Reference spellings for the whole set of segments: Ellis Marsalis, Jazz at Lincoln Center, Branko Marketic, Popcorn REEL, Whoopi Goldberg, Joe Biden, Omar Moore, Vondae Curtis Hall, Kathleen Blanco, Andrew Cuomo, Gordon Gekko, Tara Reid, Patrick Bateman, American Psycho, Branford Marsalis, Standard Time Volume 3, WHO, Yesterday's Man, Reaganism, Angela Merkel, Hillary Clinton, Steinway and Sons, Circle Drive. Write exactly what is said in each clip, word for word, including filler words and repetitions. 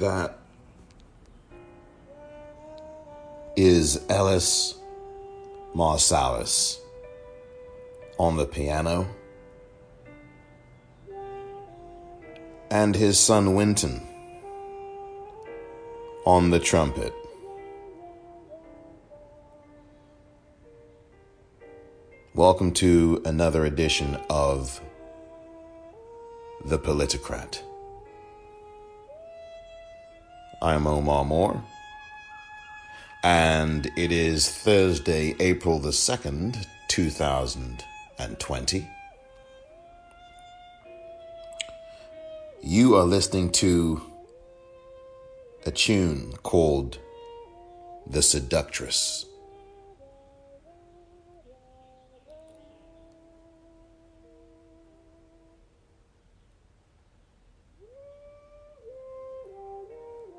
that is Ellis Marsalis on the piano, and his son Wynton on the trumpet. Welcome to another edition of The Politocrat. I'm Omar Moore, and it is Thursday, April the second, two thousand twenty. You are listening to a tune called The Seductress.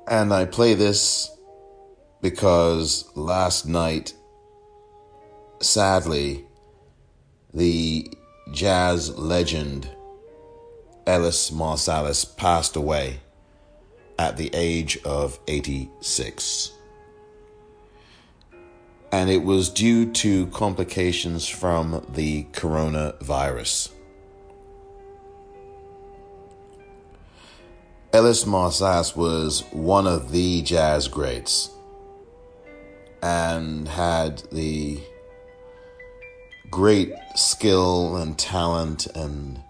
And I play this because last night, sadly, the jazz legend Ellis Marsalis passed away at the age of eighty-six. And it was due to complications from the coronavirus. Ellis Marsalis was one of the jazz greats and had the great skill and talent and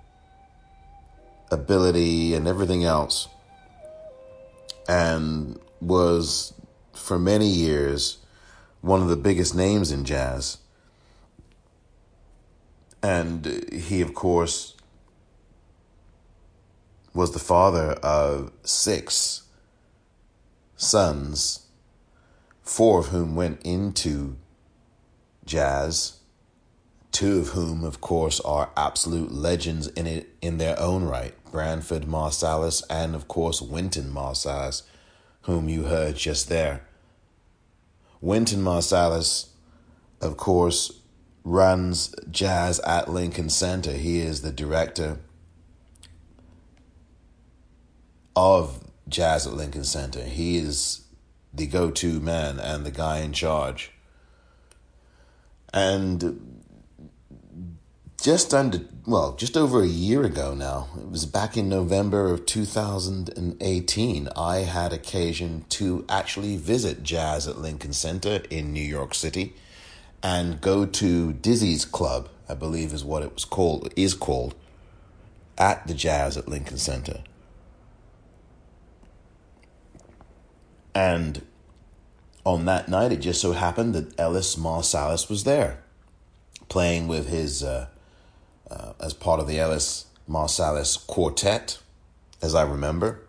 ability and everything else, and was for many years one of the biggest names in jazz. And he, of course, was the father of six sons, four of whom went into jazz, two of whom, of course, are absolute legends in it in their own right, Branford Marsalis and, of course, Wynton Marsalis, whom you heard just there. Wynton Marsalis, of course, runs Jazz at Lincoln Center. He is the director of Jazz at Lincoln Center. He is the go-to man and the guy in charge. And just under, well, just over a year ago now, it was back in November of two thousand eighteen, I had occasion to actually visit Jazz at Lincoln Center in New York City and go to Dizzy's Club, I believe is what it was called, is called, at the Jazz at Lincoln Center. And on that night, it just so happened that Ellis Marsalis was there, playing with his, uh, uh, as part of the Ellis Marsalis Quartet, as I remember.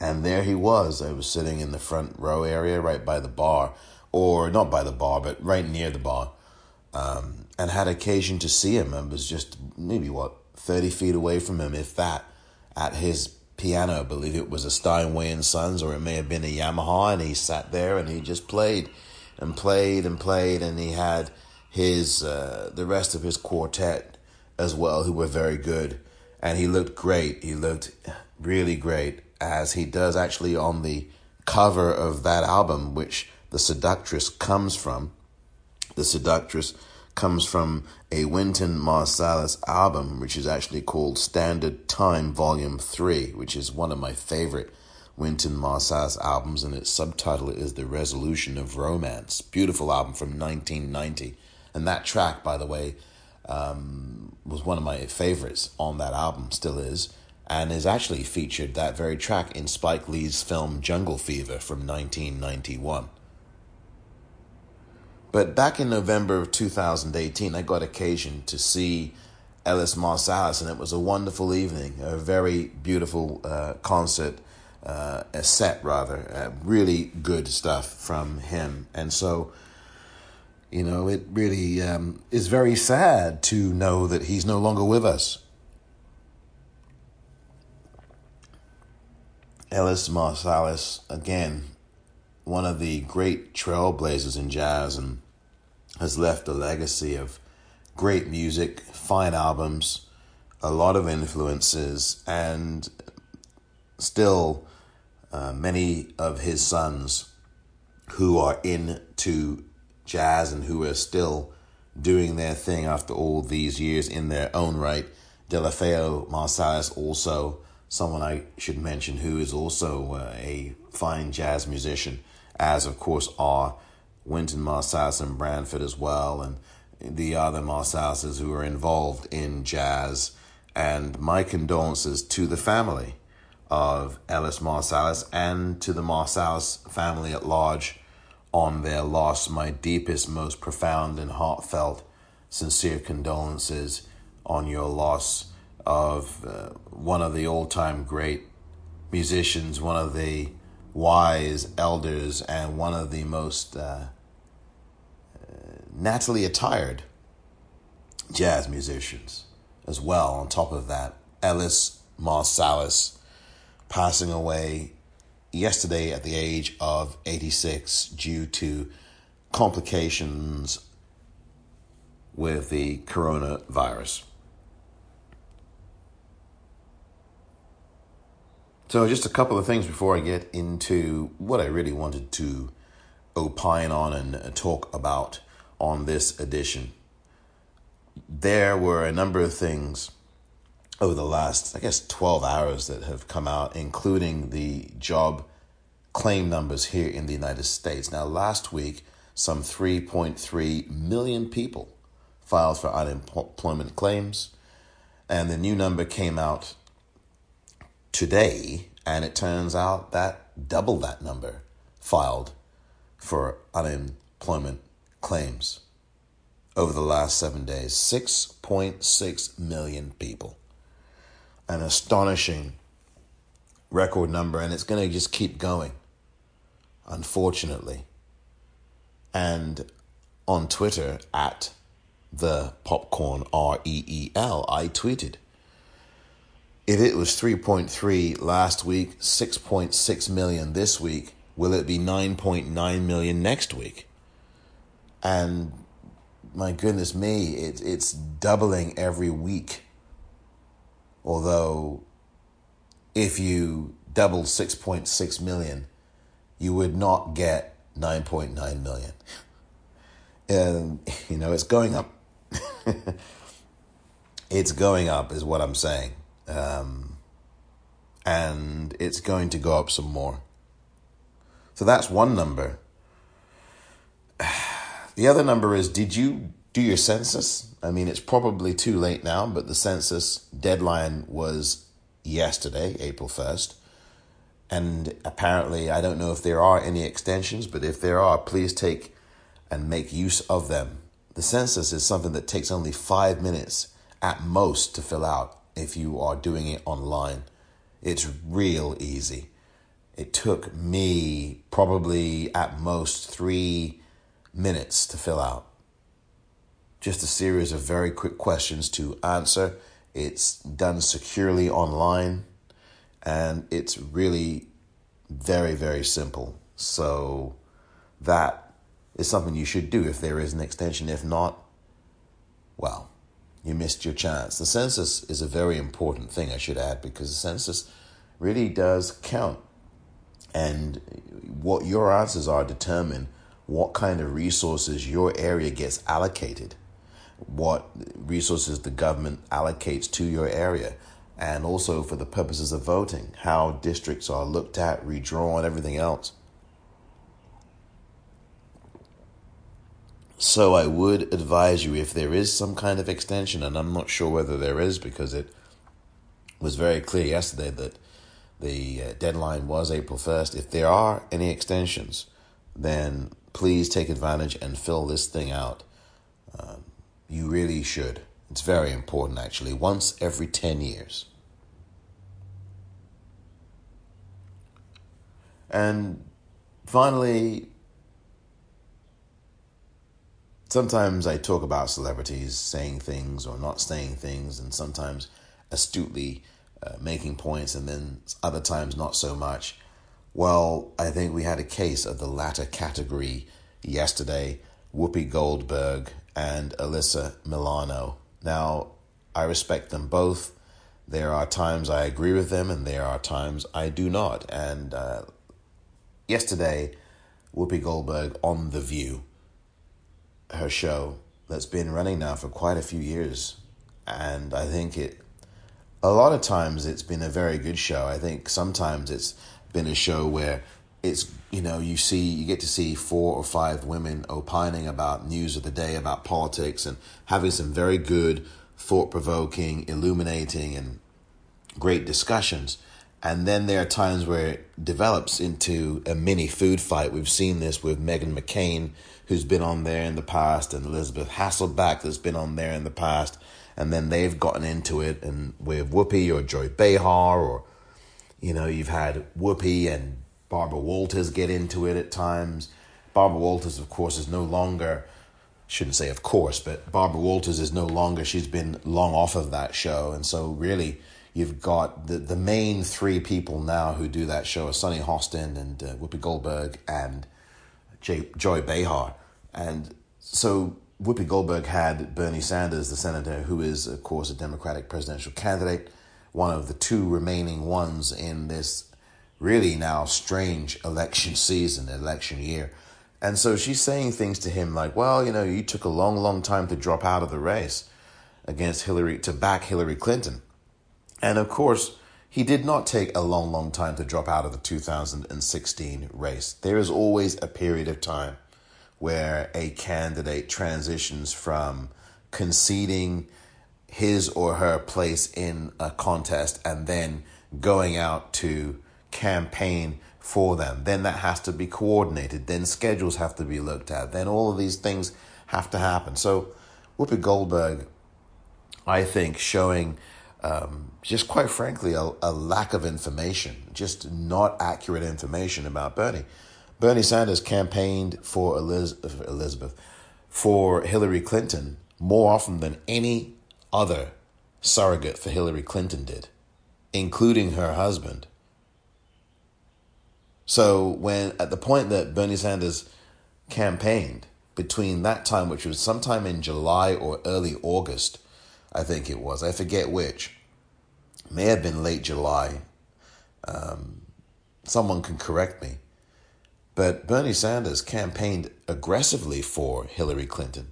And there he was. I was sitting in the front row area right by the bar, or not by the bar, but right near the bar, um, and had occasion to see him. I was just maybe, what, thirty feet away from him, if that, at his piano. I believe it was a Steinway and Sons, or it may have been a Yamaha, and he sat there and he just played and played and played, and he had his uh, the rest of his quartet as well, who were very good, and he looked great. He looked really great, as he does actually on the cover of that album, which The Seductress comes from. The Seductress comes from a Wynton Marsalis album, which is actually called Standard Time Volume three, which is one of my favorite Wynton Marsalis albums, and its subtitle is The Resolution of Romance. Beautiful album from nineteen ninety. And that track, by the way, um, was one of my favorites on that album, still is, and is actually featured, that very track, in Spike Lee's film Jungle Fever from nineteen ninety-one. But back in November of two thousand eighteen, I got occasion to see Ellis Marsalis, and it was a wonderful evening, a very beautiful uh, concert, uh, a set rather, uh, really good stuff from him. And so, you know, it really um, is very sad to know that he's no longer with us. Ellis Marsalis, again, one of the great trailblazers in jazz, and has left a legacy of great music, fine albums, a lot of influences, and still uh, many of his sons who are into jazz and who are still doing their thing after all these years in their own right. Delafeo Marsalis, also someone I should mention, who is also uh, a fine jazz musician, as of course are Wynton Marsalis and Branford as well, and the other Marsalises who are involved in jazz. And my condolences to the family of Ellis Marsalis and to the Marsalis family at large on their loss. My deepest, most profound and heartfelt, sincere condolences on your loss of uh, one of the all-time great musicians, one of the wise elders, and one of the most uh, nattily attired jazz musicians as well. On top of that, Ellis Marsalis passing away yesterday at the age of eighty-six due to complications with the coronavirus. So just a couple of things before I get into what I really wanted to opine on and talk about on this edition. There were a number of things over the last, I guess, twelve hours that have come out, including the job claim numbers here in the United States. Now, last week, some three point three million people filed for unemployment claims, and the new number came out today, and it turns out that double that number filed for unemployment claims over the last seven days. six point six million people. An astonishing record number, and it's going to just keep going, unfortunately. And on Twitter, at the popcorn R E E L, I tweeted, if it was three point three last week, six point six million this week, will it be nine point nine million next week? And my goodness me, it, it's doubling every week. Although, if you doubled six point six million, you would not get nine point nine million. And, you know, it's going up. It's going up is what I'm saying. Um, and it's going to go up some more. So that's one number. The other number is, did you do your census? I mean, it's probably too late now, but the census deadline was yesterday, April first. And apparently, I don't know if there are any extensions, but if there are, please take and make use of them. The census is something that takes only five minutes at most to fill out if you are doing it online. It's real easy. It took me probably at most three minutes to fill out. Just a series of very quick questions to answer. It's done securely online, and it's really very, very simple. So that is something you should do if there is an extension. If not, well, you missed your chance. The census is a very important thing, I should add, because the census really does count. And what your answers are determine what kind of resources your area gets allocated, what resources the government allocates to your area, and also for the purposes of voting, how districts are looked at, redrawn, everything else. So I would advise you, if there is some kind of extension, and I'm not sure whether there is, because it was very clear yesterday that the deadline was April first. If there are any extensions, then please take advantage and fill this thing out. Um, you really should. It's very important, actually. Once every ten years. And finally, sometimes I talk about celebrities saying things or not saying things, and sometimes astutely uh, making points, and then other times not so much. Well, I think we had a case of the latter category yesterday, Whoopi Goldberg and Alyssa Milano. Now, I respect them both. There are times I agree with them and there are times I do not. And uh, yesterday, Whoopi Goldberg on The View, her show that's been running now for quite a few years, and I think it, a lot of times it's been a very good show. I think sometimes it's been a show where it's, you know, you see, you get to see four or five women opining about news of the day, about politics, and having some very good, thought-provoking, illuminating, and great discussions. And then there are times where it develops into a mini food fight. We've seen this with Meghan McCain, who's been on there in the past, and Elizabeth Hasselbeck, that's been on there in the past. And then they've gotten into it, and with Whoopi or Joy Behar, or, you know, you've had Whoopi and Barbara Walters get into it at times. Barbara Walters, of course, is no longer, shouldn't say of course, but Barbara Walters is no longer, she's been long off of that show. And so really, you've got the, the main three people now who do that show are Sonny Hostin and uh, Whoopi Goldberg and J- Joy Behar. And so Whoopi Goldberg had Bernie Sanders, the senator, who is, of course, a Democratic presidential candidate, one of the two remaining ones in this really now strange election season, election year. And so she's saying things to him like, well, you know, you took a long, long time to drop out of the race against Hillary, to back Hillary Clinton. And of course, he did not take a long, long time to drop out of the two thousand sixteen race. There is always a period of time where a candidate transitions from conceding his or her place in a contest and then going out to campaign for them. Then that has to be coordinated. Then schedules have to be looked at. Then all of these things have to happen. So Whoopi Goldberg, I think, showing um, just quite frankly a, a lack of information, just not accurate information about Bernie. Bernie Sanders campaigned for Elizabeth, Elizabeth, for Hillary Clinton more often than any other surrogate for Hillary Clinton did, including her husband. So when at the point that Bernie Sanders campaigned, between that time, which was sometime in July or early August, I think it was, I forget which, may have been late July. Um, someone can correct me. But Bernie Sanders campaigned aggressively for Hillary Clinton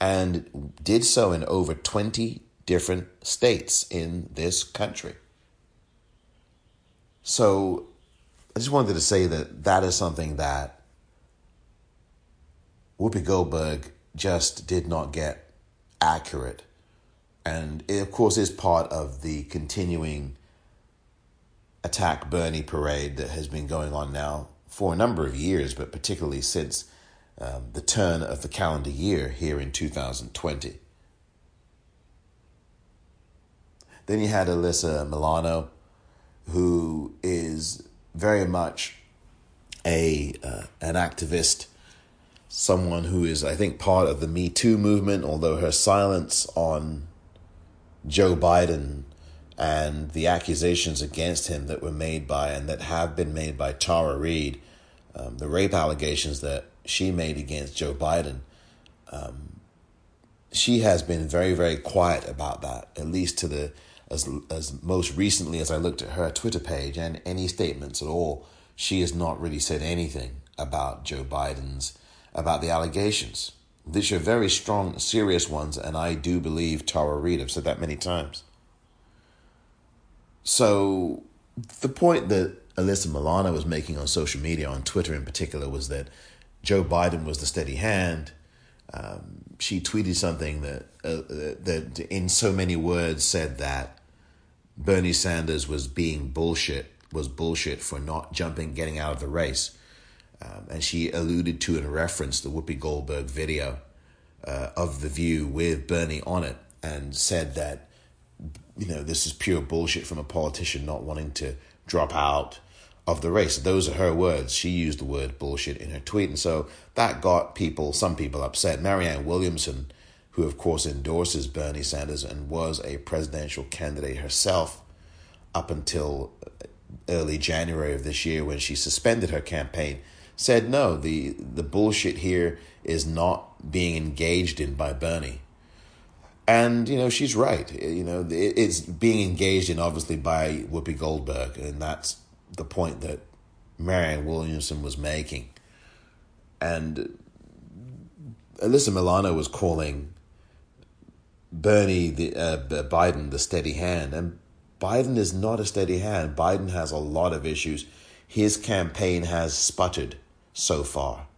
and did so in over twenty different states in this country. So I just wanted to say that that is something that Whoopi Goldberg just did not get accurate. And it, of course, is part of the continuing attack Bernie parade that has been going on now for a number of years, but particularly since um, the turn of the calendar year here in two thousand twenty. Then you had Alyssa Milano, who is very much a uh, an activist, someone who is, I think, part of the Me Too movement, although her silence on Joe Biden and the accusations against him that were made by and that have been made by Tara Reid, um, the rape allegations that she made against Joe Biden, um, she has been very, very quiet about that, at least to the as as most recently as I looked at her Twitter page and any statements at all. She has not really said anything about Joe Biden's, about the allegations. These are very strong, serious ones, and I do believe Tara Reid, I've said that many times. So the point that Alyssa Milano was making on social media, on Twitter in particular, was that Joe Biden was the steady hand. Um, she tweeted something that, uh, that in so many words said that Bernie Sanders was being bullshit, was bullshit for not jumping, getting out of the race. Um, and she alluded to and referenced the Whoopi Goldberg video uh, of The View with Bernie on it, and said that, you know, this is pure bullshit from a politician not wanting to drop out of the race. Those are her words. She used the word bullshit in her tweet. And so that got people, some people upset. Marianne Williamson, who of course endorses Bernie Sanders and was a presidential candidate herself up until early January of this year when she suspended her campaign, said, no, the, the bullshit here is not being engaged in by Bernie. And, you know, she's right. You know, it's being engaged in, obviously, by Whoopi Goldberg. And that's the point that Marianne Williamson was making. And Alyssa Milano was calling Bernie the uh, Biden the steady hand. And Biden is not a steady hand. Biden has a lot of issues. His campaign has sputtered so far.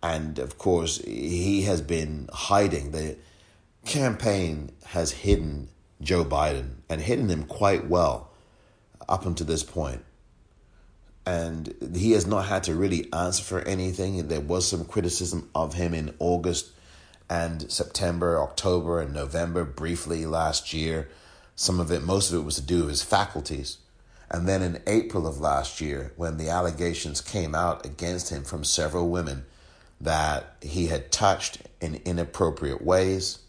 And, of course, he has been hiding. The campaign has hidden Joe Biden and hidden him quite well up until this point. And he has not had to really answer for anything. There was some criticism of him in August and September, October and November, briefly last year. Some of it, most of it was to do with his faculties. And then in April of last year, when the allegations came out against him from several women that he had touched in inappropriate ways,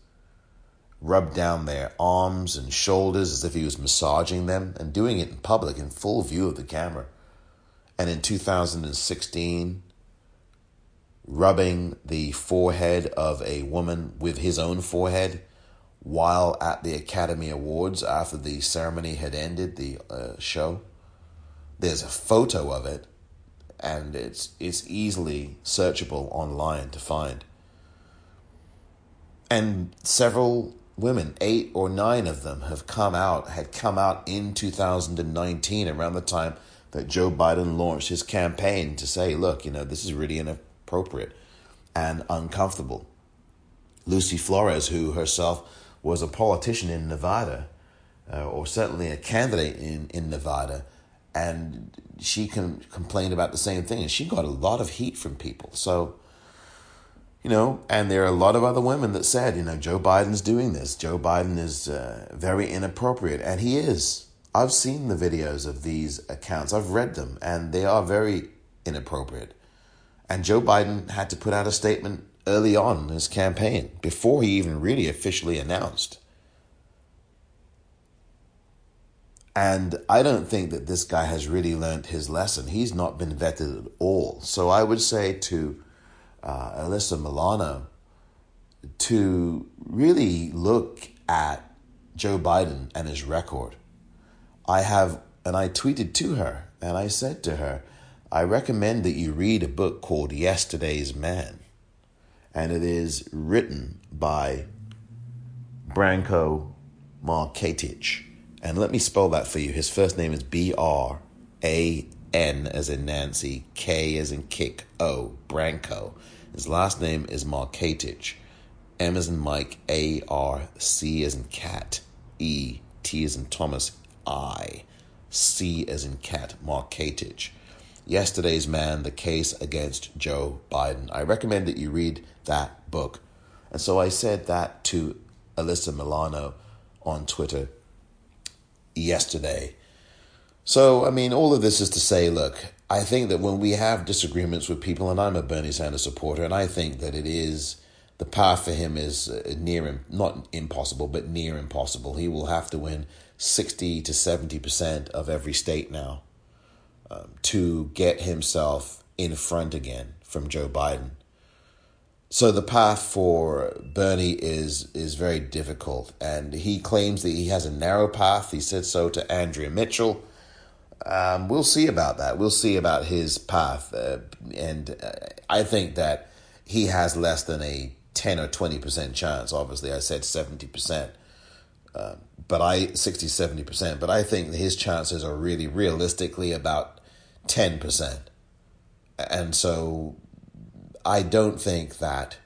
rubbed down their arms and shoulders as if he was massaging them and doing it in public in full view of the camera. And in two thousand sixteen, rubbing the forehead of a woman with his own forehead while at the Academy Awards after the ceremony had ended, the uh, show. There's a photo of it, and it's it's easily searchable online to find. And several women, eight or nine of them, have come out, had come out in two thousand nineteen, around the time that Joe Biden launched his campaign to say, look, you know, this is really inappropriate and uncomfortable. Lucy Flores, who herself was a politician in Nevada, uh, or certainly a candidate in, in Nevada, and she com- complained about the same thing, and she got a lot of heat from people. So, you know, and there are a lot of other women that said, you know, Joe Biden's doing this. Joe Biden is uh, very inappropriate, and he is. I've seen the videos of these accounts. I've read them, and they are very inappropriate. And Joe Biden had to put out a statement early on in his campaign, before he even really officially announced. And I don't think that this guy has really learned his lesson. He's not been vetted at all. So I would say to uh, Alyssa Milano to really look at Joe Biden and his record. I have, and I tweeted to her, and I said to her, I recommend that you read a book called Yesterday's Man. And it is written by Branko Marketic. And let me spell that for you. His first name is B R A N as in Nancy, K as in kick, O, Branko. His last name is Marketic. M as in Mike, A, R, C as in cat, E, T as in Thomas, I, C as in cat, Marketic. Yesterday's Man, the case against Joe Biden. I recommend that you read that book. And so I said that to Alyssa Milano on Twitter yesterday. So, I mean, all of this is to say, look, I think that when we have disagreements with people, and I'm a Bernie Sanders supporter, and I think that it is, the path for him is near, not impossible, but near impossible. He will have to win sixty to seventy percent of every state now to get himself in front again from Joe Biden. So the path for Bernie is is very difficult. And he claims that he has a narrow path. He said so to Andrea Mitchell. Um, we'll see about that. We'll see about his path. Uh, and uh, I think that he has less than a ten or twenty percent chance. Obviously, I said seventy percent. Uh, but I sixty, seventy percent. But I think that his chances are really realistically about ten percent. And so I don't think that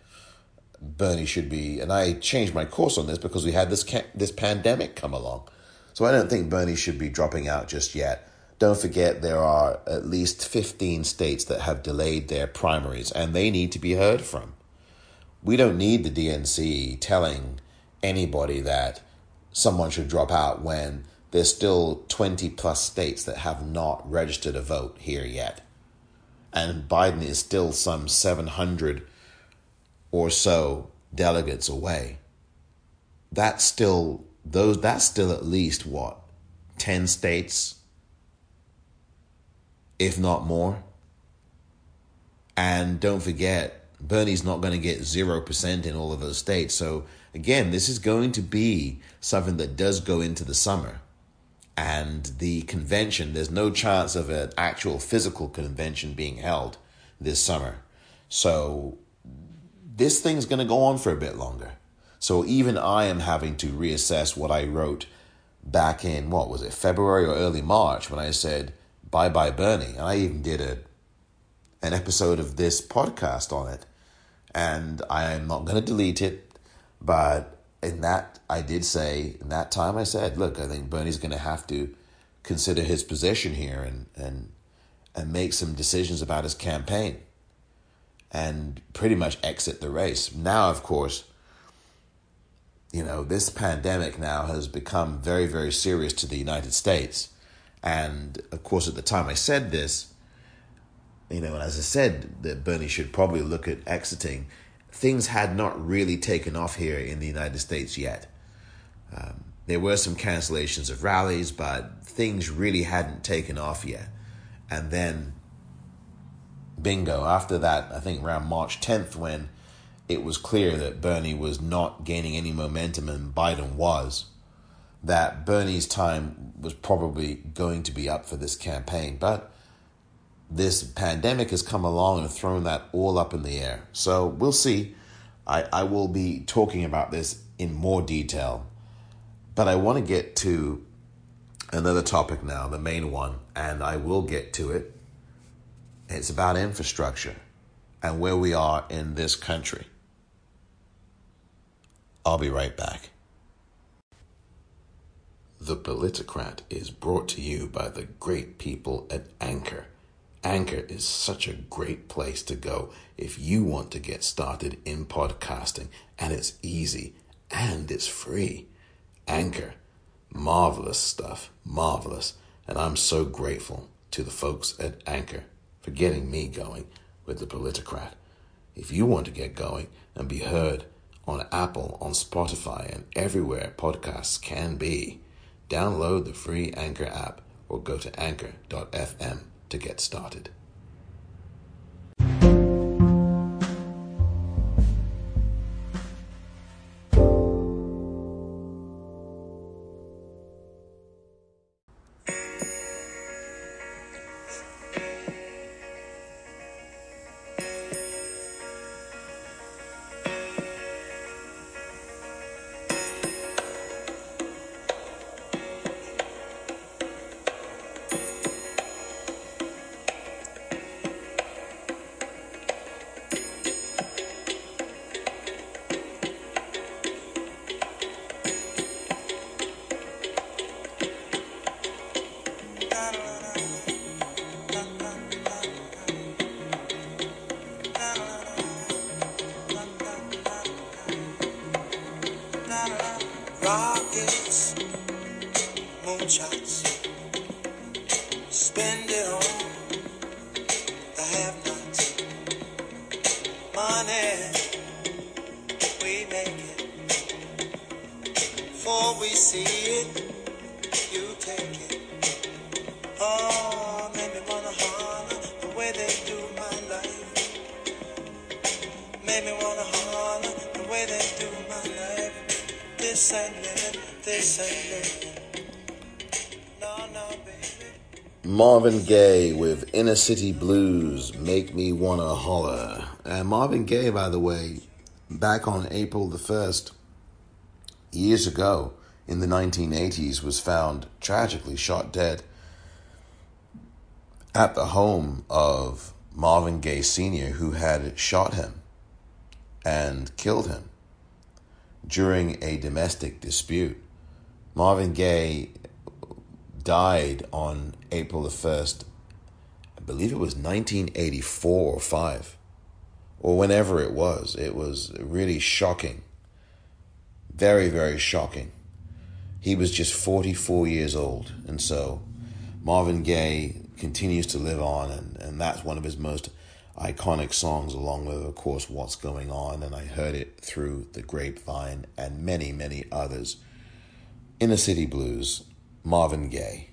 Bernie should be, and I changed my course on this because we had this ca- this pandemic come along. So I don't think Bernie should be dropping out just yet. Don't forget there are at least fifteen states that have delayed their primaries and they need to be heard from. We don't need the D N C telling anybody that someone should drop out when there's still twenty plus states that have not registered a vote here yet. And Biden is still some seven hundred or so delegates away. That's still those that's still at least what, ten states, if not more. And don't forget, Bernie's not going to get zero percent in all of those states. So again, this is going to be something that does go into the summer. And the convention, there's no chance of an actual physical convention being held this summer. So this thing's going to go on for a bit longer. So even I am having to reassess what I wrote back in, what was it, February or early March, when I said, bye-bye Bernie. And I even did a an episode of this podcast on it. And I'm not going to delete it. But in that, I did say, in that time I said, look, I think Bernie's going to have to consider his position here and and and make some decisions about his campaign and pretty much exit the race. Now, of course, you know, this pandemic now has become very, very serious to the United States. And, of course, at the time I said this, you know, and as I said, that Bernie should probably look at exiting, things had not really taken off here in the United States yet. Um, there were some cancellations of rallies, but things really hadn't taken off yet. And then, bingo, after that, I think around March tenth, when it was clear that Bernie was not gaining any momentum and Biden was, that Bernie's time was probably going to be up for this campaign. But this pandemic has come along and thrown that all up in the air. So we'll see. I, I will be talking about this in more detail. But I want to get to another topic now, the main one, and I will get to it. It's about infrastructure and where we are in this country. I'll be right back. The Politocrat is brought to you by the great people at Anchor. Anchor is such a great place to go if you want to get started in podcasting, and it's easy and it's free. Anchor, marvelous stuff, marvelous. And I'm so grateful to the folks at Anchor for getting me going with the Politocrat. If you want to get going and be heard on Apple, on Spotify, and everywhere podcasts can be, download the free Anchor app or go to anchor dot f m to get started. Marvin Gaye with Inner City Blues, Make Me Wanna Holler. And Marvin Gaye, by the way, back on April the first, years ago, in the nineteen eighties, was found tragically shot dead at the home of Marvin Gaye Senior, who had shot him and killed him during a domestic dispute. Marvin Gaye died on April the first, I believe it was nineteen eighty-four or five, or whenever it was. It was really shocking. Very, very shocking. He was just forty-four years old. And so Marvin Gaye continues to live on, and, and that's one of his most iconic songs, along with, of course, What's Going On, and I heard it through the grapevine, and many, many others. Inner City Blues, Marvin Gaye.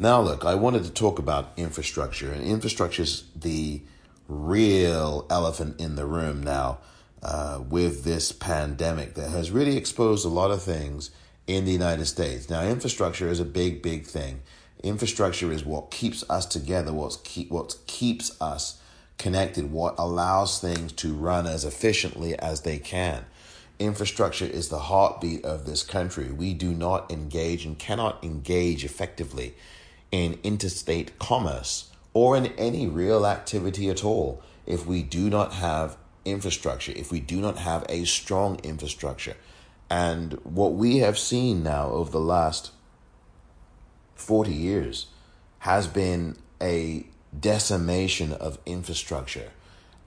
Now, look, I wanted to talk about infrastructure, and infrastructure is the real elephant in the room now uh, with this pandemic that has really exposed a lot of things in the United States. Now, infrastructure is a big, big thing. Infrastructure is what keeps us together, what's keep, what keeps us connected, what allows things to run as efficiently as they can. Infrastructure is the heartbeat of this country. We do not engage and cannot engage effectively in interstate commerce or in any real activity at all if we do not have infrastructure, if we do not have a strong infrastructure. And what we have seen now over the last forty years has been a decimation of infrastructure.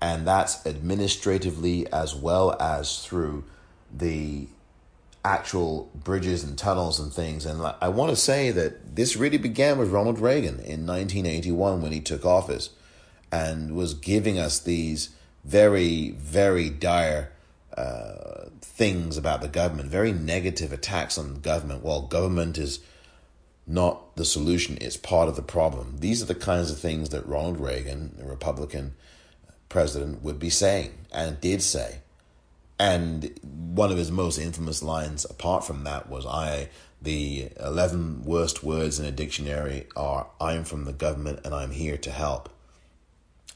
And that's administratively as well as through the actual bridges and tunnels and things. And I want to say that this really began with Ronald Reagan in nineteen eighty-one when he took office and was giving us these very, very dire uh, things about the government, very negative attacks on the government. Well, government is not the solution, it's part of the problem. These are the kinds of things that Ronald Reagan, the Republican president, would be saying and did say. And one of his most infamous lines apart from that was, I, the eleven worst words in a dictionary are, I'm from the government and I'm here to help.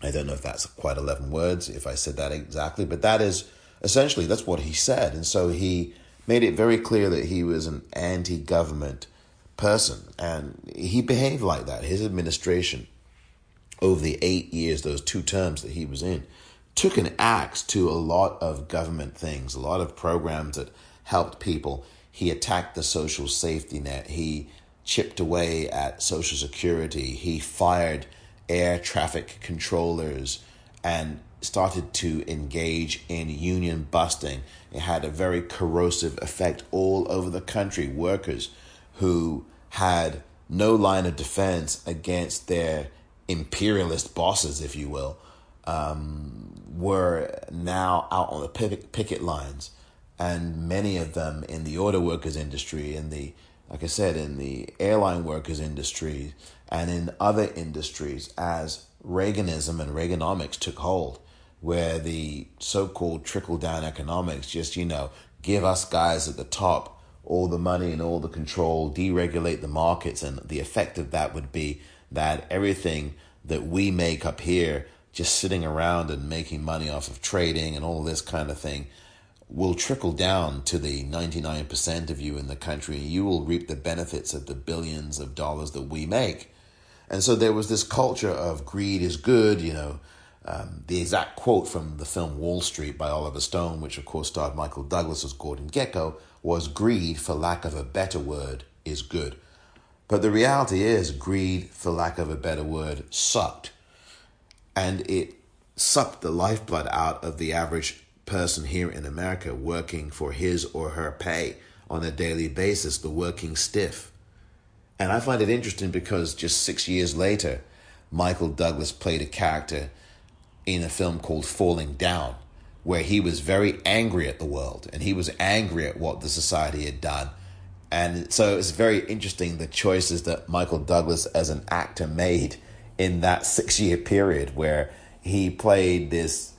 I don't know if that's quite eleven words, if I said that exactly, but that is essentially, that's what he said. And so he made it very clear that he was an anti-government person. And he behaved like that. His administration over the eight years, those two terms that he was in, took an axe to a lot of government things, a lot of programs that helped people. He attacked the social safety net. He chipped away at Social Security. He fired air traffic controllers and started to engage in union busting. It had a very corrosive effect all over the country. Workers who had no line of defense against their imperialist bosses, if you will, um, were now out on the picket lines. And many of them in the auto workers industry, in the, like I said, in the airline workers industry, and in other industries as Reaganism and Reaganomics took hold, where the so-called trickle-down economics just, you know, give us guys at the top all the money and all the control, deregulate the markets, and the effect of that would be that everything that we make up here, just sitting around and making money off of trading and all this kind of thing, will trickle down to the ninety-nine percent of you in the country. You will reap the benefits of the billions of dollars that we make. And so there was this culture of greed is good, you know, um, the exact quote from the film Wall Street by Oliver Stone, which of course starred Michael Douglas as Gordon Gekko, was greed, for lack of a better word, is good. But the reality is greed, for lack of a better word, sucked. And it sucked the lifeblood out of the average person here in America working for his or her pay on a daily basis, the working stiff. And I find it interesting because just six years later, Michael Douglas played a character in a film called Falling Down, where he was very angry at the world and he was angry at what the society had done. And so it's very interesting the choices that Michael Douglas as an actor made in that six-year period where he played this,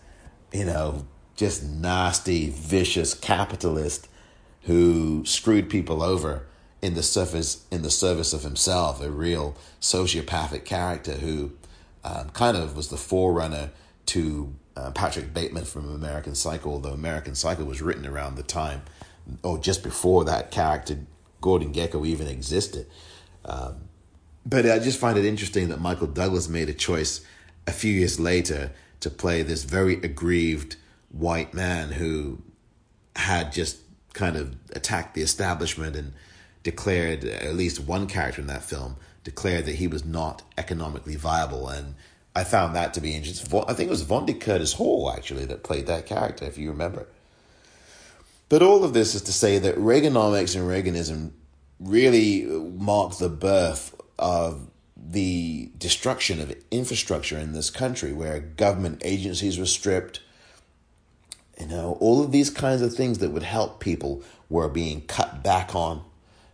you know, just nasty, vicious capitalist who screwed people over in the service in the service of himself, a real sociopathic character who um, kind of was the forerunner to uh, Patrick Bateman from American Psycho, although American Psycho was written around the time, or just before that character, Gordon Gekko, even existed. Um, but I just find it interesting that Michael Douglas made a choice a few years later to play this very aggrieved white man who had just kind of attacked the establishment and declared, at least one character in that film, declared that he was not economically viable. And I found that to be interesting. I think it was Vondae Curtis Hall, actually, that played that character, if you remember. But all of this is to say that Reaganomics and Reaganism really marked the birth of the destruction of infrastructure in this country, where government agencies were stripped. You know, all of these kinds of things that would help people were being cut back on.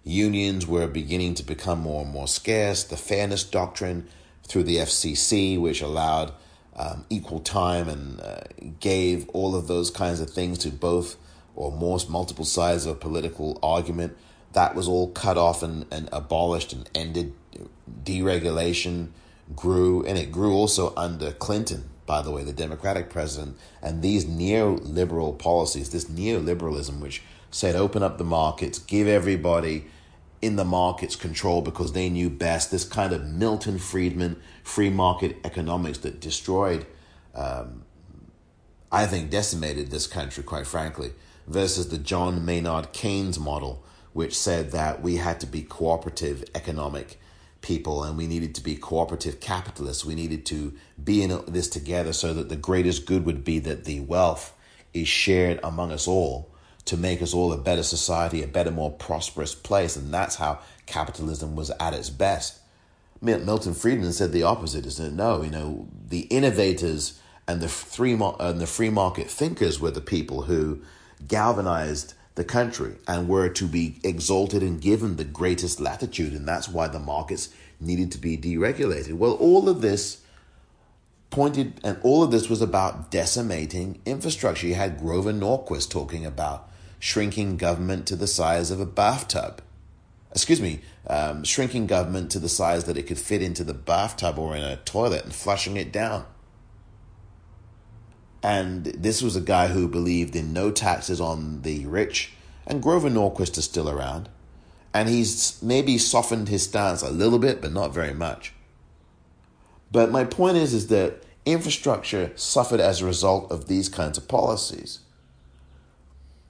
Unions were beginning to become more and more scarce. The fairness doctrine through the F C C, which allowed um, equal time and uh, gave all of those kinds of things to both or more multiple sides of a political argument. That was all cut off and, and abolished and ended. Deregulation grew, and it grew also under Clinton, by the way, the Democratic president. And these neoliberal policies, this neoliberalism, which said open up the markets, give everybody in the markets control because they knew best, this kind of Milton Friedman free market economics that destroyed, um, I think decimated this country, quite frankly, versus the John Maynard Keynes model, which said that we had to be cooperative economic people and we needed to be cooperative capitalists. We needed to be in this together so that the greatest good would be that the wealth is shared among us all to make us all a better society, a better, more prosperous place. And that's how capitalism was at its best. Milton Friedman said the opposite, isn't it? No, you know, the innovators and the free mar- and the free market thinkers were the people who galvanized the country and were to be exalted and given the greatest latitude. And that's why the markets needed to be deregulated. Well, all of this pointed, and all of this was about decimating infrastructure. You had Grover Norquist talking about shrinking government to the size of a bathtub. Excuse me, um, shrinking government to the size that it could fit into the bathtub or in a toilet and flushing it down. And this was a guy who believed in no taxes on the rich. And Grover Norquist is still around. And he's maybe softened his stance a little bit, but not very much. But my point is, is that infrastructure suffered as a result of these kinds of policies.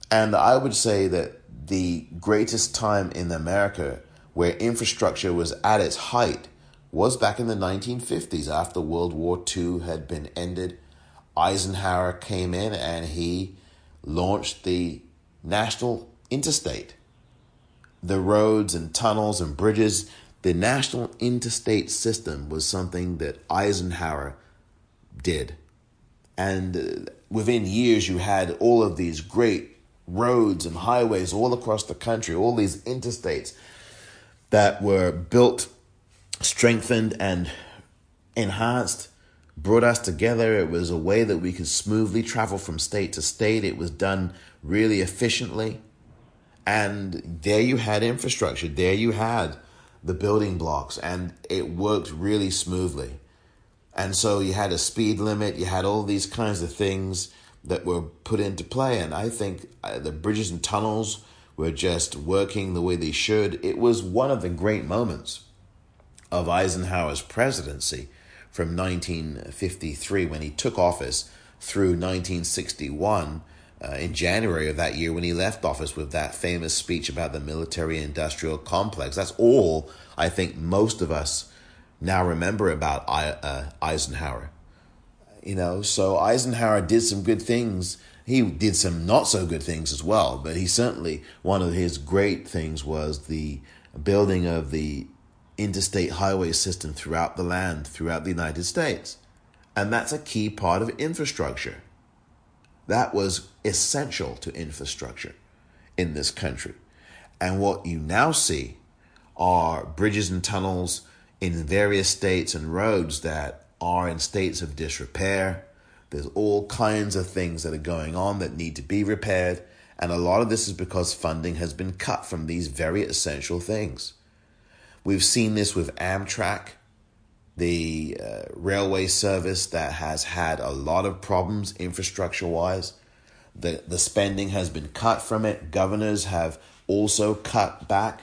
And I would say that the greatest time in America where infrastructure was at its height was back in the nineteen fifties after World War Two had been ended. Eisenhower came in and he launched the national interstate. The roads and tunnels and bridges, the national interstate system was something that Eisenhower did. And within years, you had all of these great roads and highways all across the country, all these interstates that were built, strengthened, and enhanced, brought us together. It was a way that we could smoothly travel from state to state. It was done really efficiently. And there you had infrastructure. There you had the building blocks. And it worked really smoothly. And so you had a speed limit. You had all these kinds of things that were put into play. And I think the bridges and tunnels were just working the way they should. It was one of the great moments of Eisenhower's presidency, from nineteen fifty-three when he took office through nineteen sixty-one uh, in January of that year when he left office with that famous speech about the military-industrial complex. That's all I think most of us now remember about I, uh, Eisenhower. You know, so Eisenhower did some good things. He did some not-so-good things as well, but he certainly, one of his great things was the building of the interstate highway system throughout the land, throughout the United States. And that's a key part of infrastructure. That was essential to infrastructure in this country. And what you now see are bridges and tunnels in various states and roads that are in states of disrepair. There's all kinds of things that are going on that need to be repaired. And a lot of this is because funding has been cut from these very essential things. We've seen this with Amtrak, the uh, railway service that has had a lot of problems infrastructure-wise. The, the spending has been cut from it. Governors have also cut back.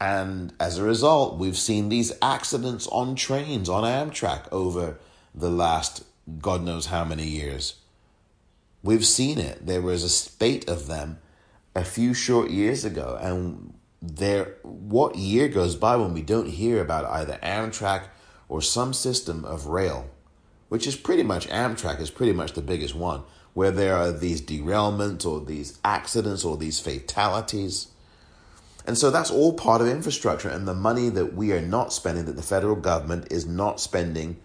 And as a result, we've seen these accidents on trains, on Amtrak, over the last God knows how many years. We've seen it. There was a spate of them a few short years ago, and There, what year goes by when we don't hear about either Amtrak or some system of rail, which is pretty much Amtrak is pretty much the biggest one, where there are these derailments or these accidents or these fatalities. And so that's all part of infrastructure and the money that we are not spending, that the federal government is not spending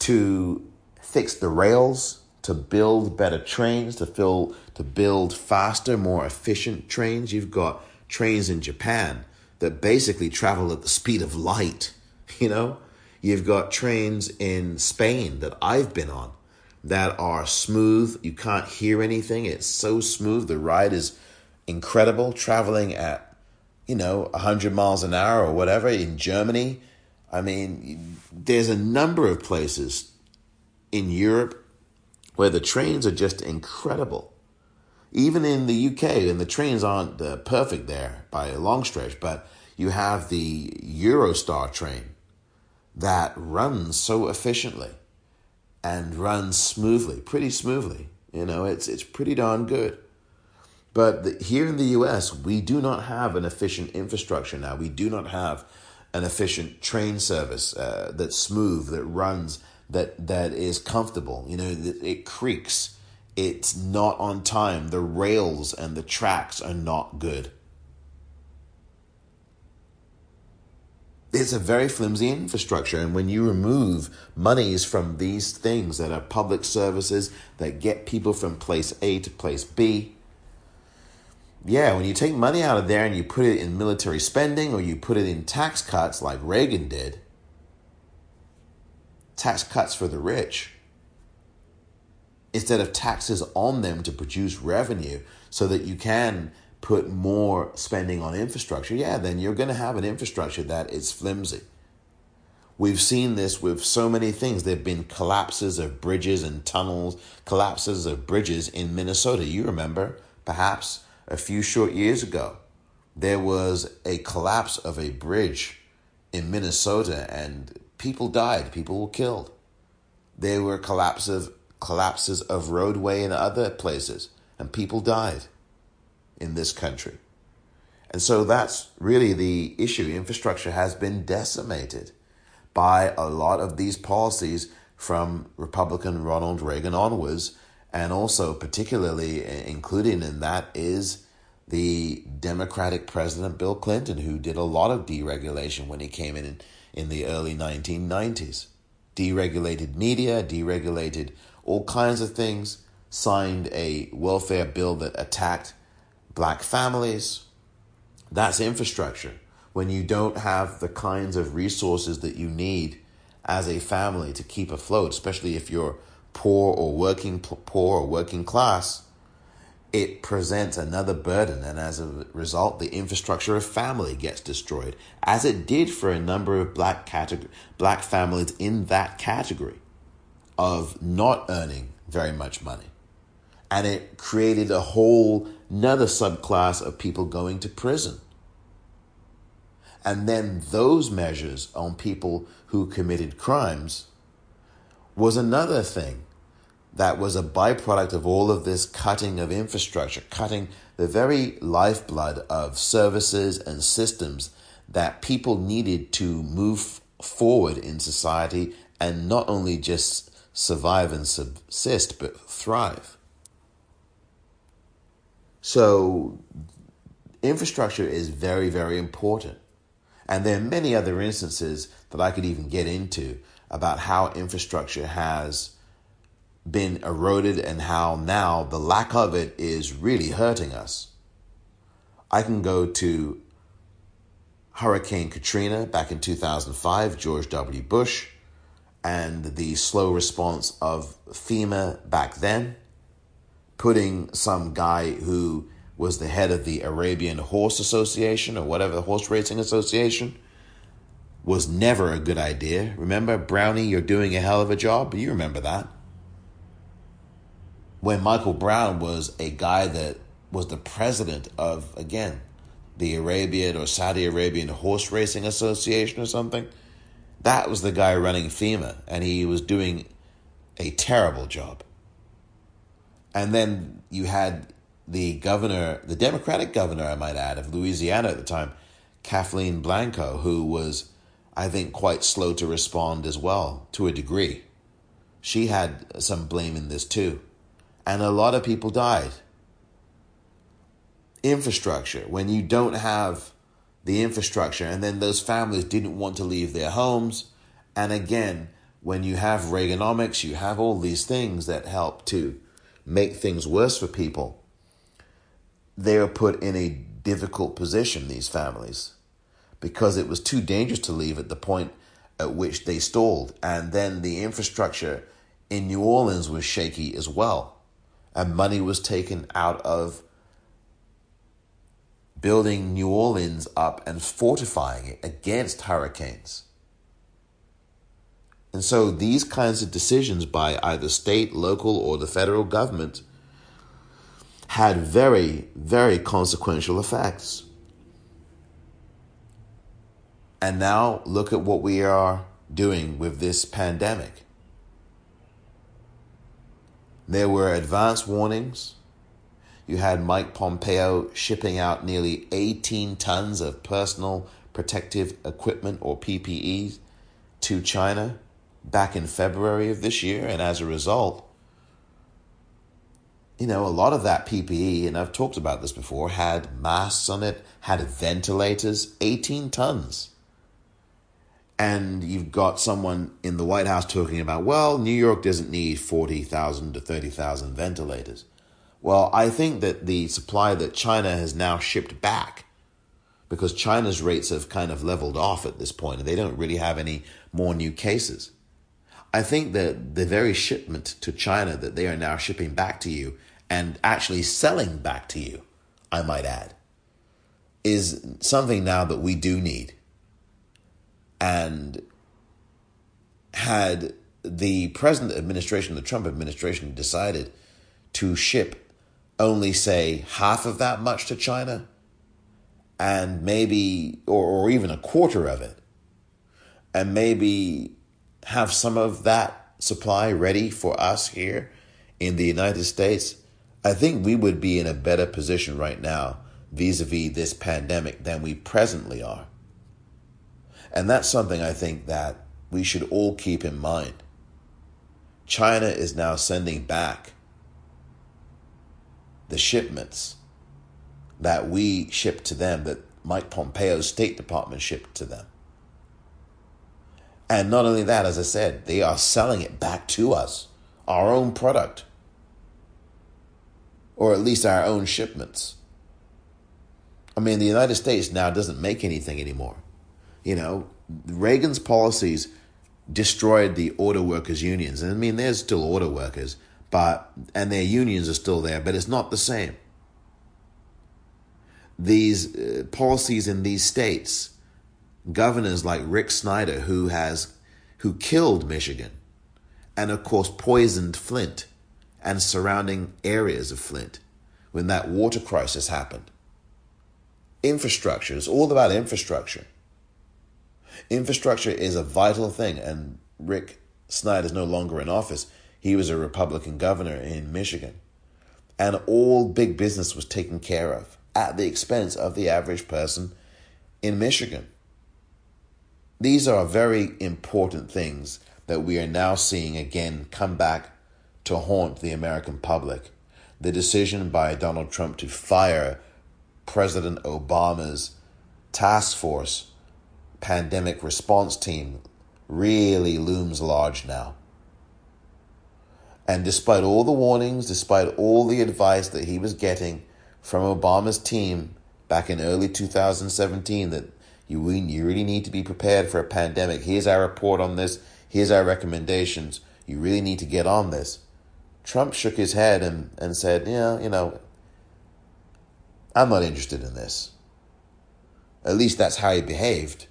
to fix the rails, to build better trains, to fill, to build faster, more efficient trains. You've got trains in Japan that basically travel at the speed of light, you know? You've got trains in Spain that I've been on that are smooth. You can't hear anything. It's so smooth. The ride is incredible. Traveling at, you know, one hundred miles an hour or whatever in Germany. I mean, there's a number of places in Europe where the trains are just incredible. Even in the U K, and the trains aren't uh, perfect there by a long stretch, but you have the Eurostar train that runs so efficiently and runs smoothly, pretty smoothly. You know, it's it's pretty darn good. But the, here in the U S, we do not have an efficient infrastructure now. We do not have an efficient train service uh, that's smooth, that runs, that that is comfortable. You know, it, it creaks. It's not on time. The rails and the tracks are not good. It's a very flimsy infrastructure. And when you remove monies from these things that are public services that get people from place A to place B, yeah, when you take money out of there and you put it in military spending or you put it in tax cuts like Reagan did, tax cuts for the rich, instead of taxes on them to produce revenue so that you can put more spending on infrastructure, yeah, then you're going to have an infrastructure that is flimsy. We've seen this with so many things. There have been collapses of bridges and tunnels, collapses of bridges in Minnesota. You remember, perhaps, a few short years ago, there was a collapse of a bridge in Minnesota and people died, people were killed. There were collapse of, collapses of roadway in other places and people died in this country. And so that's really the issue. Infrastructure has been decimated by a lot of these policies from Republican Ronald Reagan onwards. And also particularly included in that is the Democratic President Bill Clinton, who did a lot of deregulation when he came in in the early nineteen nineties. Deregulated media, deregulated all kinds of things, signed a welfare bill that attacked black families. That's infrastructure. When you don't have the kinds of resources that you need as a family to keep afloat, especially if you're poor or working poor or working class, it presents another burden. And as a result, the infrastructure of family gets destroyed, as it did for a number of black category, black families in that category of not earning very much money. And it created a whole nother subclass of people going to prison. And then those measures on people who committed crimes was another thing that was a byproduct of all of this cutting of infrastructure, cutting the very lifeblood of services and systems that people needed to move forward in society and not only just survive and subsist, but thrive. So infrastructure is very, very important. And there are many other instances that I could even get into about how infrastructure has been eroded and how now the lack of it is really hurting us. I can go to Hurricane Katrina back in two thousand five, George W. Bush, and the slow response of FEMA back then, putting some guy who was the head of the Arabian Horse Association or whatever, Horse Racing Association, was never a good idea. Remember, Brownie, you're doing a hell of a job. You remember that. When Michael Brown was a guy that was the president of, again, the Arabian or Saudi Arabian Horse Racing Association or something, that was the guy running FEMA, and he was doing a terrible job. And then you had the governor, the Democratic governor, I might add, of Louisiana at the time, Kathleen Blanco, who was, I think, quite slow to respond as well, to a degree. She had some blame in this too. And a lot of people died. Infrastructure. When you don't have the infrastructure, and then those families didn't want to leave their homes. And again, when you have Reaganomics, you have all these things that help to make things worse for people. They are put in a difficult position, these families, because it was too dangerous to leave at the point at which they stalled. And then the infrastructure in New Orleans was shaky as well. And money was taken out of building New Orleans up and fortifying it against hurricanes. And so these kinds of decisions by either state, local, or the federal government had very, very consequential effects. And now look at what we are doing with this pandemic. There were advance warnings. You had Mike Pompeo shipping out nearly eighteen tons of personal protective equipment, or P P E, to China back in February of this year. And as a result, you know, a lot of that P P E, and I've talked about this before, had masks on it, had ventilators, eighteen tons. And you've got someone in the White House talking about, well, New York doesn't need forty thousand to thirty thousand ventilators. Well, I think that the supply that China has now shipped back, because China's rates have kind of leveled off at this point, and they don't really have any more new cases. I think that the very shipment to China that they are now shipping back to you and actually selling back to you, I might add, is something now that we do need. And had the present administration, the Trump administration, decided to ship only, say, half of that much to China, and maybe, or, or even a quarter of it, and maybe have some of that supply ready for us here in the United States, I think we would be in a better position right now vis-a-vis this pandemic than we presently are. And that's something I think that we should all keep in mind. China is now sending back the shipments that we shipped to them, that Mike Pompeo's State Department shipped to them. And not only that, as I said, they are selling it back to us, our own product, or at least our own shipments. I mean, the United States now doesn't make anything anymore. You know, Reagan's policies destroyed the auto workers' unions. And I mean, there's still auto workers, but and their unions are still there, but it's not the same. These uh, policies in these states, governors like Rick Snyder, who has, who killed Michigan, and of course poisoned Flint and surrounding areas of Flint when that water crisis happened. Infrastructure is all about infrastructure. Infrastructure is a vital thing, and Rick Snyder is no longer in office. He was a Republican governor in Michigan, and all big business was taken care of at the expense of the average person in Michigan. These are very important things that we are now seeing again come back to haunt the American public. The decision by Donald Trump to fire President Obama's task force pandemic response team really looms large now. And despite all the warnings, despite all the advice that he was getting from Obama's team back in early two thousand seventeen that You we, you really need to be prepared for a pandemic. Here's our report on this. Here's our recommendations. You really need to get on this. Trump shook his head and, and said, yeah, you know, I'm not interested in this. At least that's how he behaved.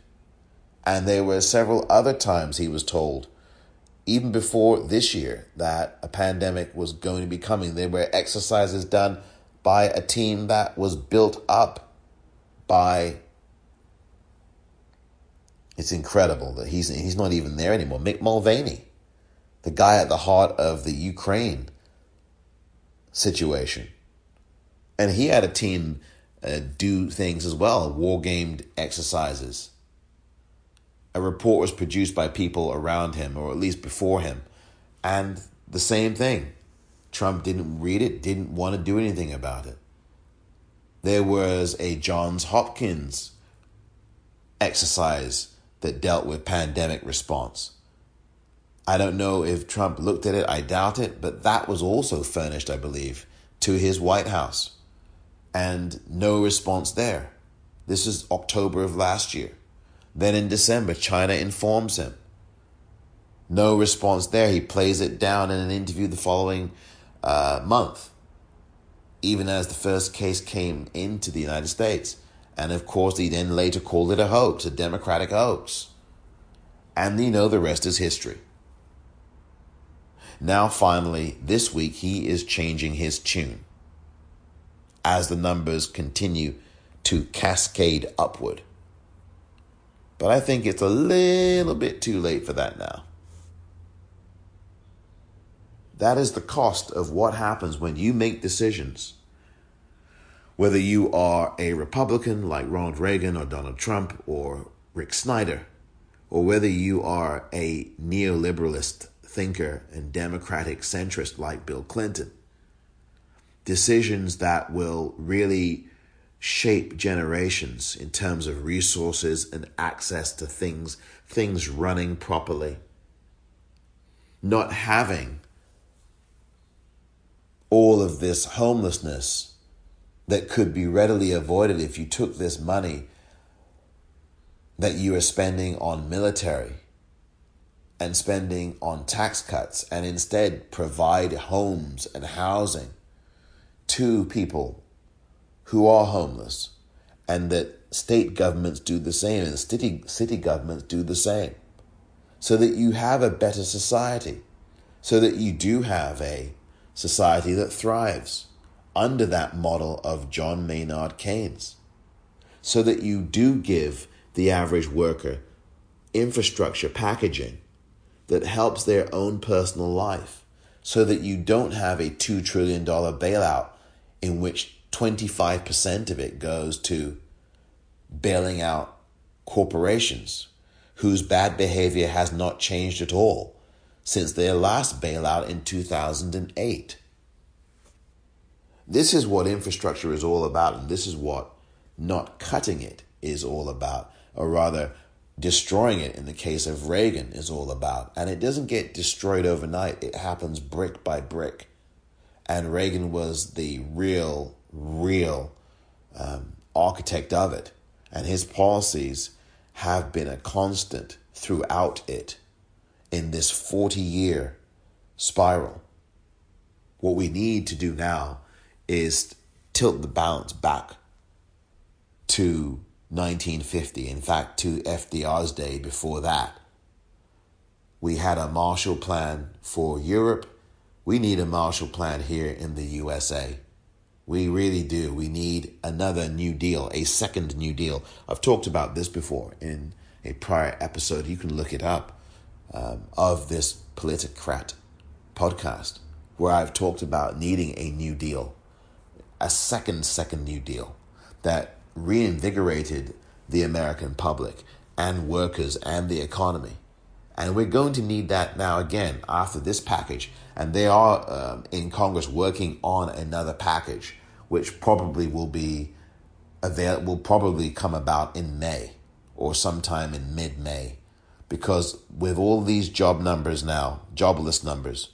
And there were several other times he was told, even before this year, that a pandemic was going to be coming. There were exercises done by a team that was built up by... It's incredible that he's he's not even there anymore. Mick Mulvaney, the guy at the heart of the Ukraine situation. And he had a team uh, do things as well, war-gamed exercises. A report was produced by people around him, or at least before him. And the same thing. Trump didn't read it, didn't want to do anything about it. There was a Johns Hopkins exercise that dealt with pandemic response. I don't know if Trump looked at it, I doubt it, but that was also furnished, I believe, to his White House. And no response there. This is October of last year. Then in December, China informs him. No response there. He plays it down in an interview the following uh, month, even as the first case came into the United States. And of course, he then later called it a hoax, a Democratic hoax. And you know, the rest is history. Now, finally, this week, he is changing his tune as the numbers continue to cascade upward. But I think it's a little bit too late for that now. That is the cost of what happens when you make decisions. Whether you are a Republican like Ronald Reagan or Donald Trump or Rick Snyder, or whether you are a neoliberalist thinker and democratic centrist like Bill Clinton, decisions that will really shape generations in terms of resources and access to things, things running properly, not having all of this homelessness that could be readily avoided if you took this money that you are spending on military and spending on tax cuts and instead provide homes and housing to people who are homeless, and that state governments do the same and city, city governments do the same, so that you have a better society, so that you do have a society that thrives under that model of John Maynard Keynes, so that you do give the average worker infrastructure packaging that helps their own personal life, so that you don't have a two trillion dollars bailout in which twenty-five percent of it goes to bailing out corporations whose bad behavior has not changed at all since their last bailout in two thousand eight. This is what infrastructure is all about, and this is what not cutting it is all about, or rather destroying it in the case of Reagan is all about. And it doesn't get destroyed overnight. It happens brick by brick. And Reagan was the real, real um, architect of it. And his policies have been a constant throughout it in this forty-year spiral. What we need to do now is tilt the balance back to nineteen fifty, in fact, to F D R's day before that. We had a Marshall Plan for Europe. We need a Marshall Plan here in the U S A. We really do. We need another New Deal, a second New Deal. I've talked about this before in a prior episode. You can look it up um, of this Politocrat podcast, where I've talked about needing a New Deal, a second, second New Deal that reinvigorated the American public and workers and the economy. And we're going to need that now again after this package. And they are um, in Congress working on another package, which probably will be avail- will probably come about in May or sometime in mid-May, because with all these job numbers now, jobless numbers,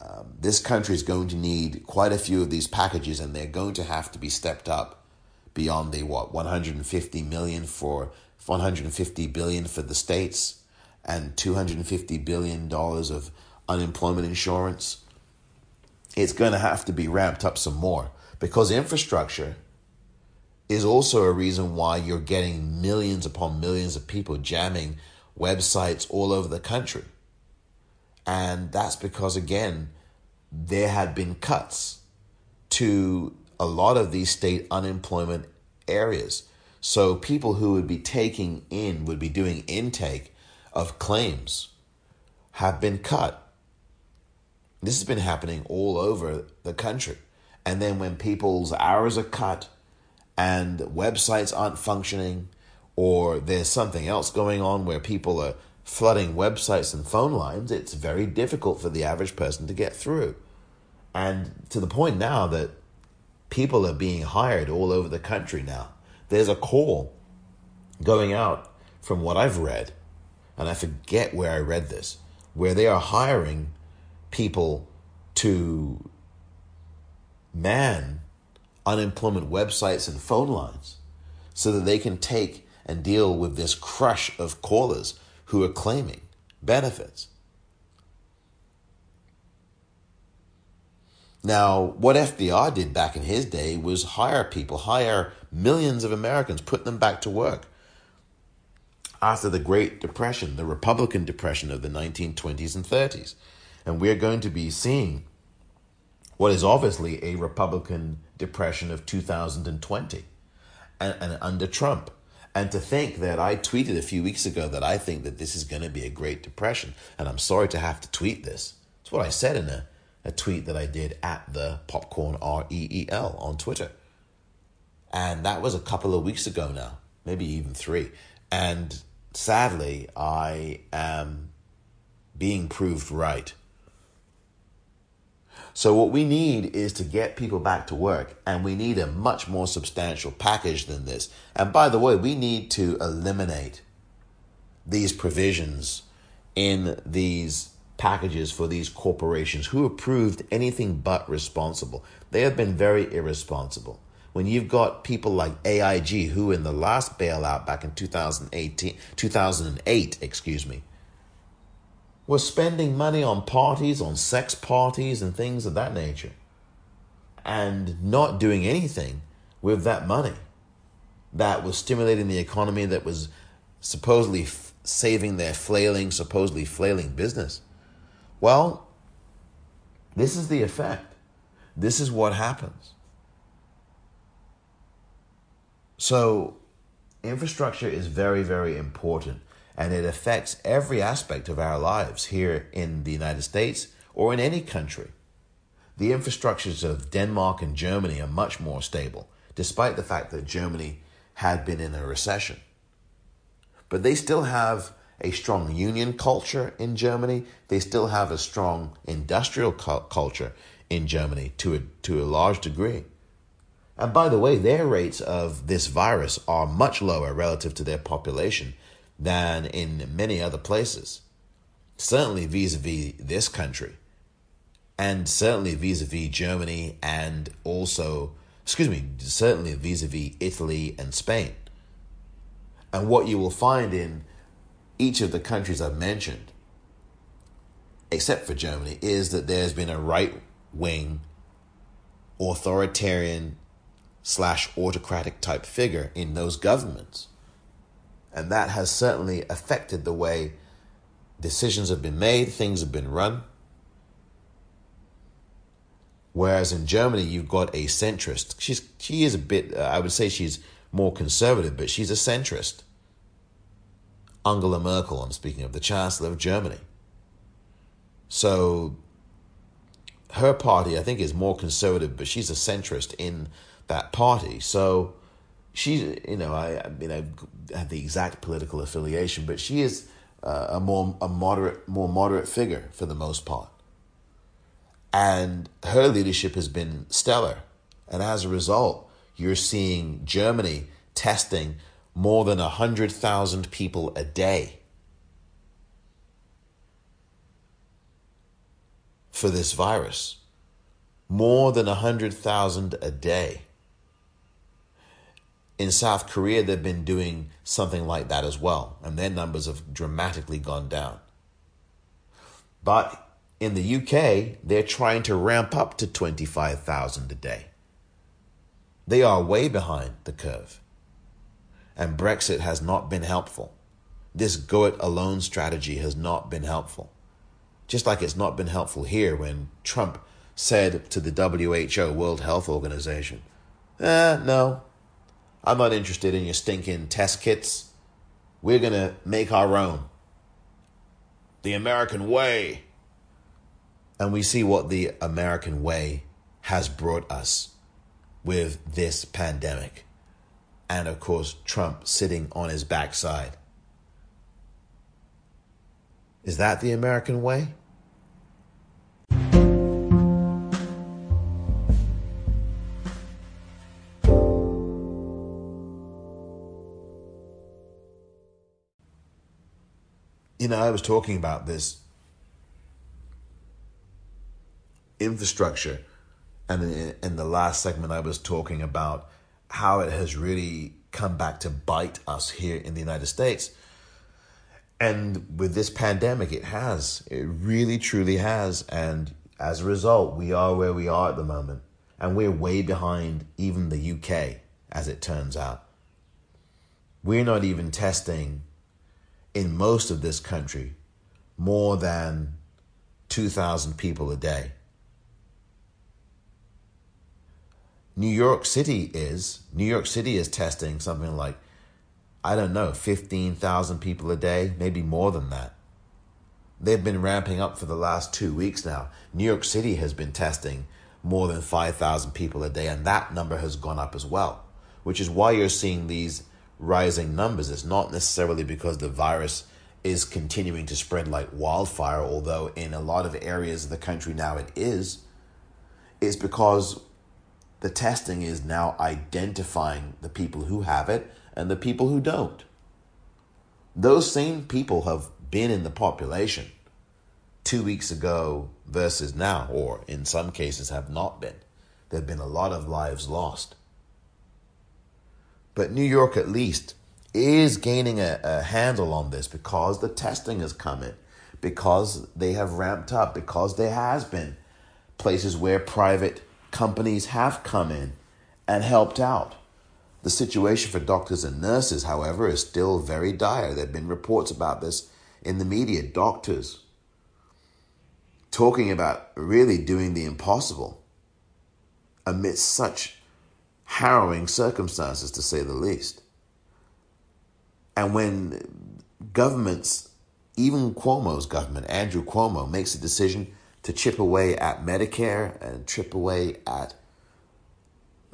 um, this country is going to need quite a few of these packages, and they're going to have to be stepped up beyond the what one hundred fifty million for one hundred fifty billion for the states, and two hundred fifty billion dollars of unemployment insurance. It's going to have to be ramped up some more, because infrastructure is also a reason why you're getting millions upon millions of people jamming websites all over the country. And that's because, again, there had been cuts to a lot of these state unemployment areas. So people who would be taking in, would be doing intake of claims have been cut. This has been happening all over the country. And then when people's hours are cut and websites aren't functioning, or there's something else going on where people are flooding websites and phone lines, it's very difficult for the average person to get through. And to the point now that people are being hired all over the country now. There's a call going out from what I've read, and I forget where I read this, where they are hiring people to man unemployment websites and phone lines so that they can take and deal with this crush of callers who are claiming benefits. Now, what F D R did back in his day was hire people, hire millions of Americans, put them back to work. After the Great Depression, the Republican Depression of the nineteen twenties and thirties. And we're going to be seeing what is obviously a Republican Depression of two thousand twenty and, and under Trump. And to think that I tweeted a few weeks ago that I think that this is going to be a Great Depression. And I'm sorry to have to tweet this. It's what I said in a, a tweet that I did at the Popcorn R E E L on Twitter. And that was a couple of weeks ago now, maybe even three. And sadly, I am being proved right. So what we need is to get people back to work, and we need a much more substantial package than this. And by the way, we need to eliminate these provisions in these packages for these corporations who have proved anything but responsible. They have been very irresponsible. When you've got people like A I G, who in the last bailout back in two thousand eight, we're spending money on parties, on sex parties and things of that nature, and not doing anything with that money that was stimulating the economy, that was supposedly f- saving their flailing, supposedly flailing business. Well, this is the effect. This is what happens. So infrastructure is very, very important. And it affects every aspect of our lives here in the United States or in any country. The infrastructures of Denmark and Germany are much more stable, despite the fact that Germany had been in a recession. But they still have a strong union culture in Germany. They still have a strong industrial cu- culture in Germany to a, to a large degree. And by the way, their rates of this virus are much lower relative to their population than in many other places, certainly vis-a-vis this country, and certainly vis-a-vis Germany, and also, excuse me, certainly vis-a-vis Italy and Spain. And what you will find in each of the countries I've mentioned, except for Germany, is that there's been a right-wing, authoritarian slash autocratic type figure in those governments. And that has certainly affected the way decisions have been made, things have been run. Whereas in Germany, you've got a centrist. She's, she is a bit, uh, I would say she's more conservative, but she's a centrist. Angela Merkel, I'm speaking of, the Chancellor of Germany. So her party, I think, is more conservative, but she's a centrist in that party. So She, you know, I, I mean, I have the exact political affiliation, but she is uh, a more a moderate, more moderate figure for the most part. And her leadership has been stellar. And as a result, you're seeing Germany testing more than one hundred thousand people a day for this virus. More than one hundred thousand a day. In South Korea, they've been doing something like that as well, and their numbers have dramatically gone down. But in the U K, they're trying to ramp up to twenty-five thousand a day. They are way behind the curve. And Brexit has not been helpful. This go-it-alone strategy has not been helpful. Just like it's not been helpful here when Trump said to the W H O, World Health Organization, eh, no. I'm not interested in your stinking test kits. We're going to make our own. The American way. And we see what the American way has brought us with this pandemic. And of course, Trump sitting on his backside. Is that the American way? You know, I was talking about this infrastructure, and in the last segment I was talking about how it has really come back to bite us here in the United States. And with this pandemic, it has. It really, truly has. And as a result, we are where we are at the moment. And we're way behind even the U K, as it turns out. We're not even testing in most of this country more than two thousand people a day. New York City is, New York City is testing something like, I don't know, fifteen thousand people a day, maybe more than that. They've been ramping up for the last two weeks now. New York City has been testing more than five thousand people a day, and that number has gone up as well, which is why you're seeing these rising numbers. It's not necessarily because the virus is continuing to spread like wildfire, although in a lot of areas of the country now it is. It's because the testing is now identifying the people who have it and the people who don't. Those same people have been in the population two weeks ago versus now, or in some cases have not been. There have been a lot of lives lost. But New York, at least, is gaining a, a handle on this because the testing has come in, because they have ramped up, because there has been places where private companies have come in and helped out. The situation for doctors and nurses, however, is still very dire. There have been reports about this in the media. Doctors talking about really doing the impossible amidst such harrowing circumstances, to say the least. And when governments, even Cuomo's government, Andrew Cuomo, makes a decision to chip away at Medicare and chip away at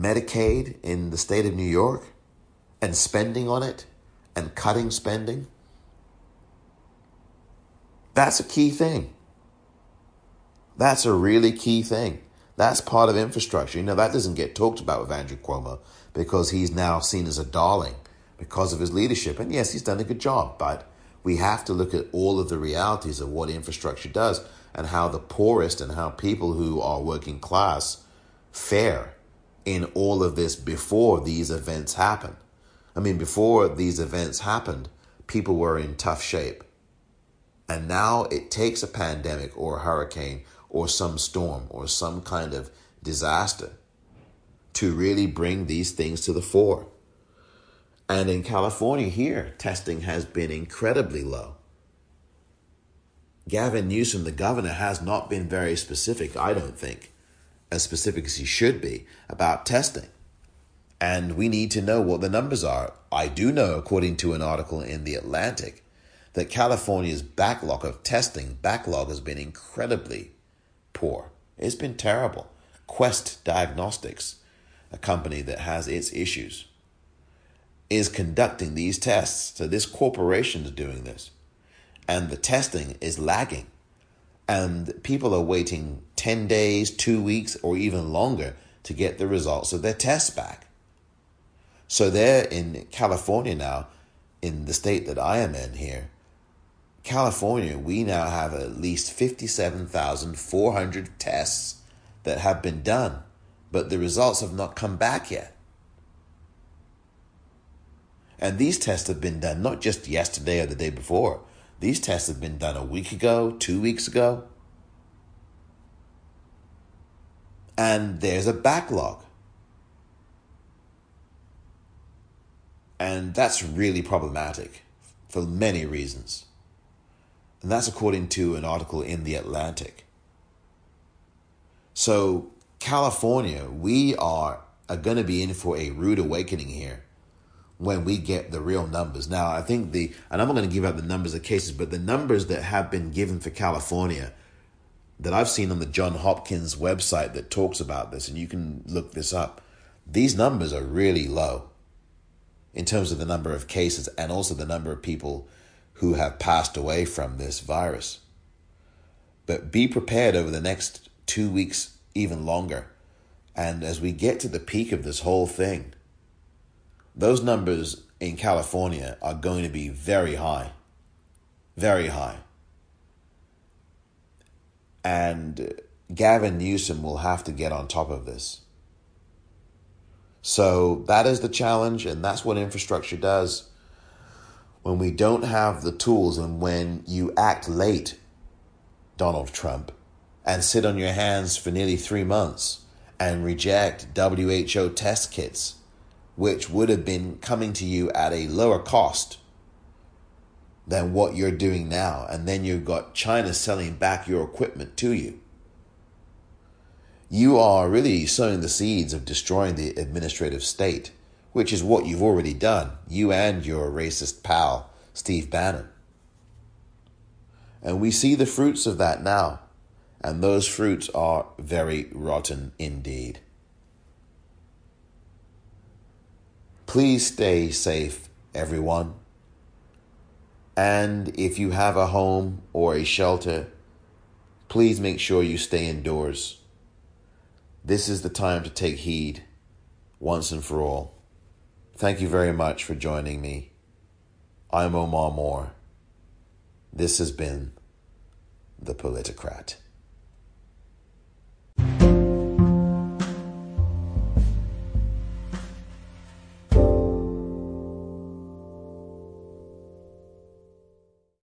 Medicaid in the state of New York and spending on it and cutting spending. That's a key thing. That's a really key thing. That's part of infrastructure. You know, that doesn't get talked about with Andrew Cuomo because he's now seen as a darling because of his leadership. And yes, he's done a good job, but we have to look at all of the realities of what infrastructure does and how the poorest and how people who are working class fare in all of this before these events happen. I mean, before these events happened, people were in tough shape. And now it takes a pandemic or a hurricane or some storm or some kind of disaster to really bring these things to the fore. And in California here, testing has been incredibly low. Gavin Newsom, the governor, has not been very specific, I don't think, as specific as he should be, about testing. And we need to know what the numbers are. I do know, according to an article in The Atlantic, that California's backlog of testing, backlog has been incredibly poor. It's been terrible. Quest Diagnostics, a company that has its issues, is conducting these tests. So this corporation is doing this. And the testing is lagging. And people are waiting ten days, two weeks, or even longer to get the results of their tests back. So they're in California now, in the state that I am in here, California, we now have at least fifty-seven thousand four hundred tests that have been done, but the results have not come back yet. And these tests have been done not just yesterday or the day before. These tests have been done a week ago, two weeks ago. And there's a backlog. And that's really problematic for many reasons. And that's according to an article in The Atlantic. So California, we are, are going to be in for a rude awakening here when we get the real numbers. Now, I think the, and I'm not going to give out the numbers of cases, but the numbers that have been given for California that I've seen on the Johns Hopkins website that talks about this, and you can look this up, these numbers are really low in terms of the number of cases and also the number of people who have passed away from this virus. But be prepared over the next two weeks, even longer. And as we get to the peak of this whole thing, those numbers in California are going to be very high, very high. And Gavin Newsom will have to get on top of this. So that is the challenge, and that's what infrastructure does. When we don't have the tools and when you act late, Donald Trump, and sit on your hands for nearly three months and reject W H O test kits, which would have been coming to you at a lower cost than what you're doing now. And then you've got China selling back your equipment to you. You are really sowing the seeds of destroying the administrative state, which is what you've already done, you and your racist pal, Steve Bannon. And we see the fruits of that now, and those fruits are very rotten indeed. Please stay safe, everyone. And if you have a home or a shelter, please make sure you stay indoors. This is the time to take heed once and for all. Thank you very much for joining me. I'm Omar Moore. This has been The Politocrat.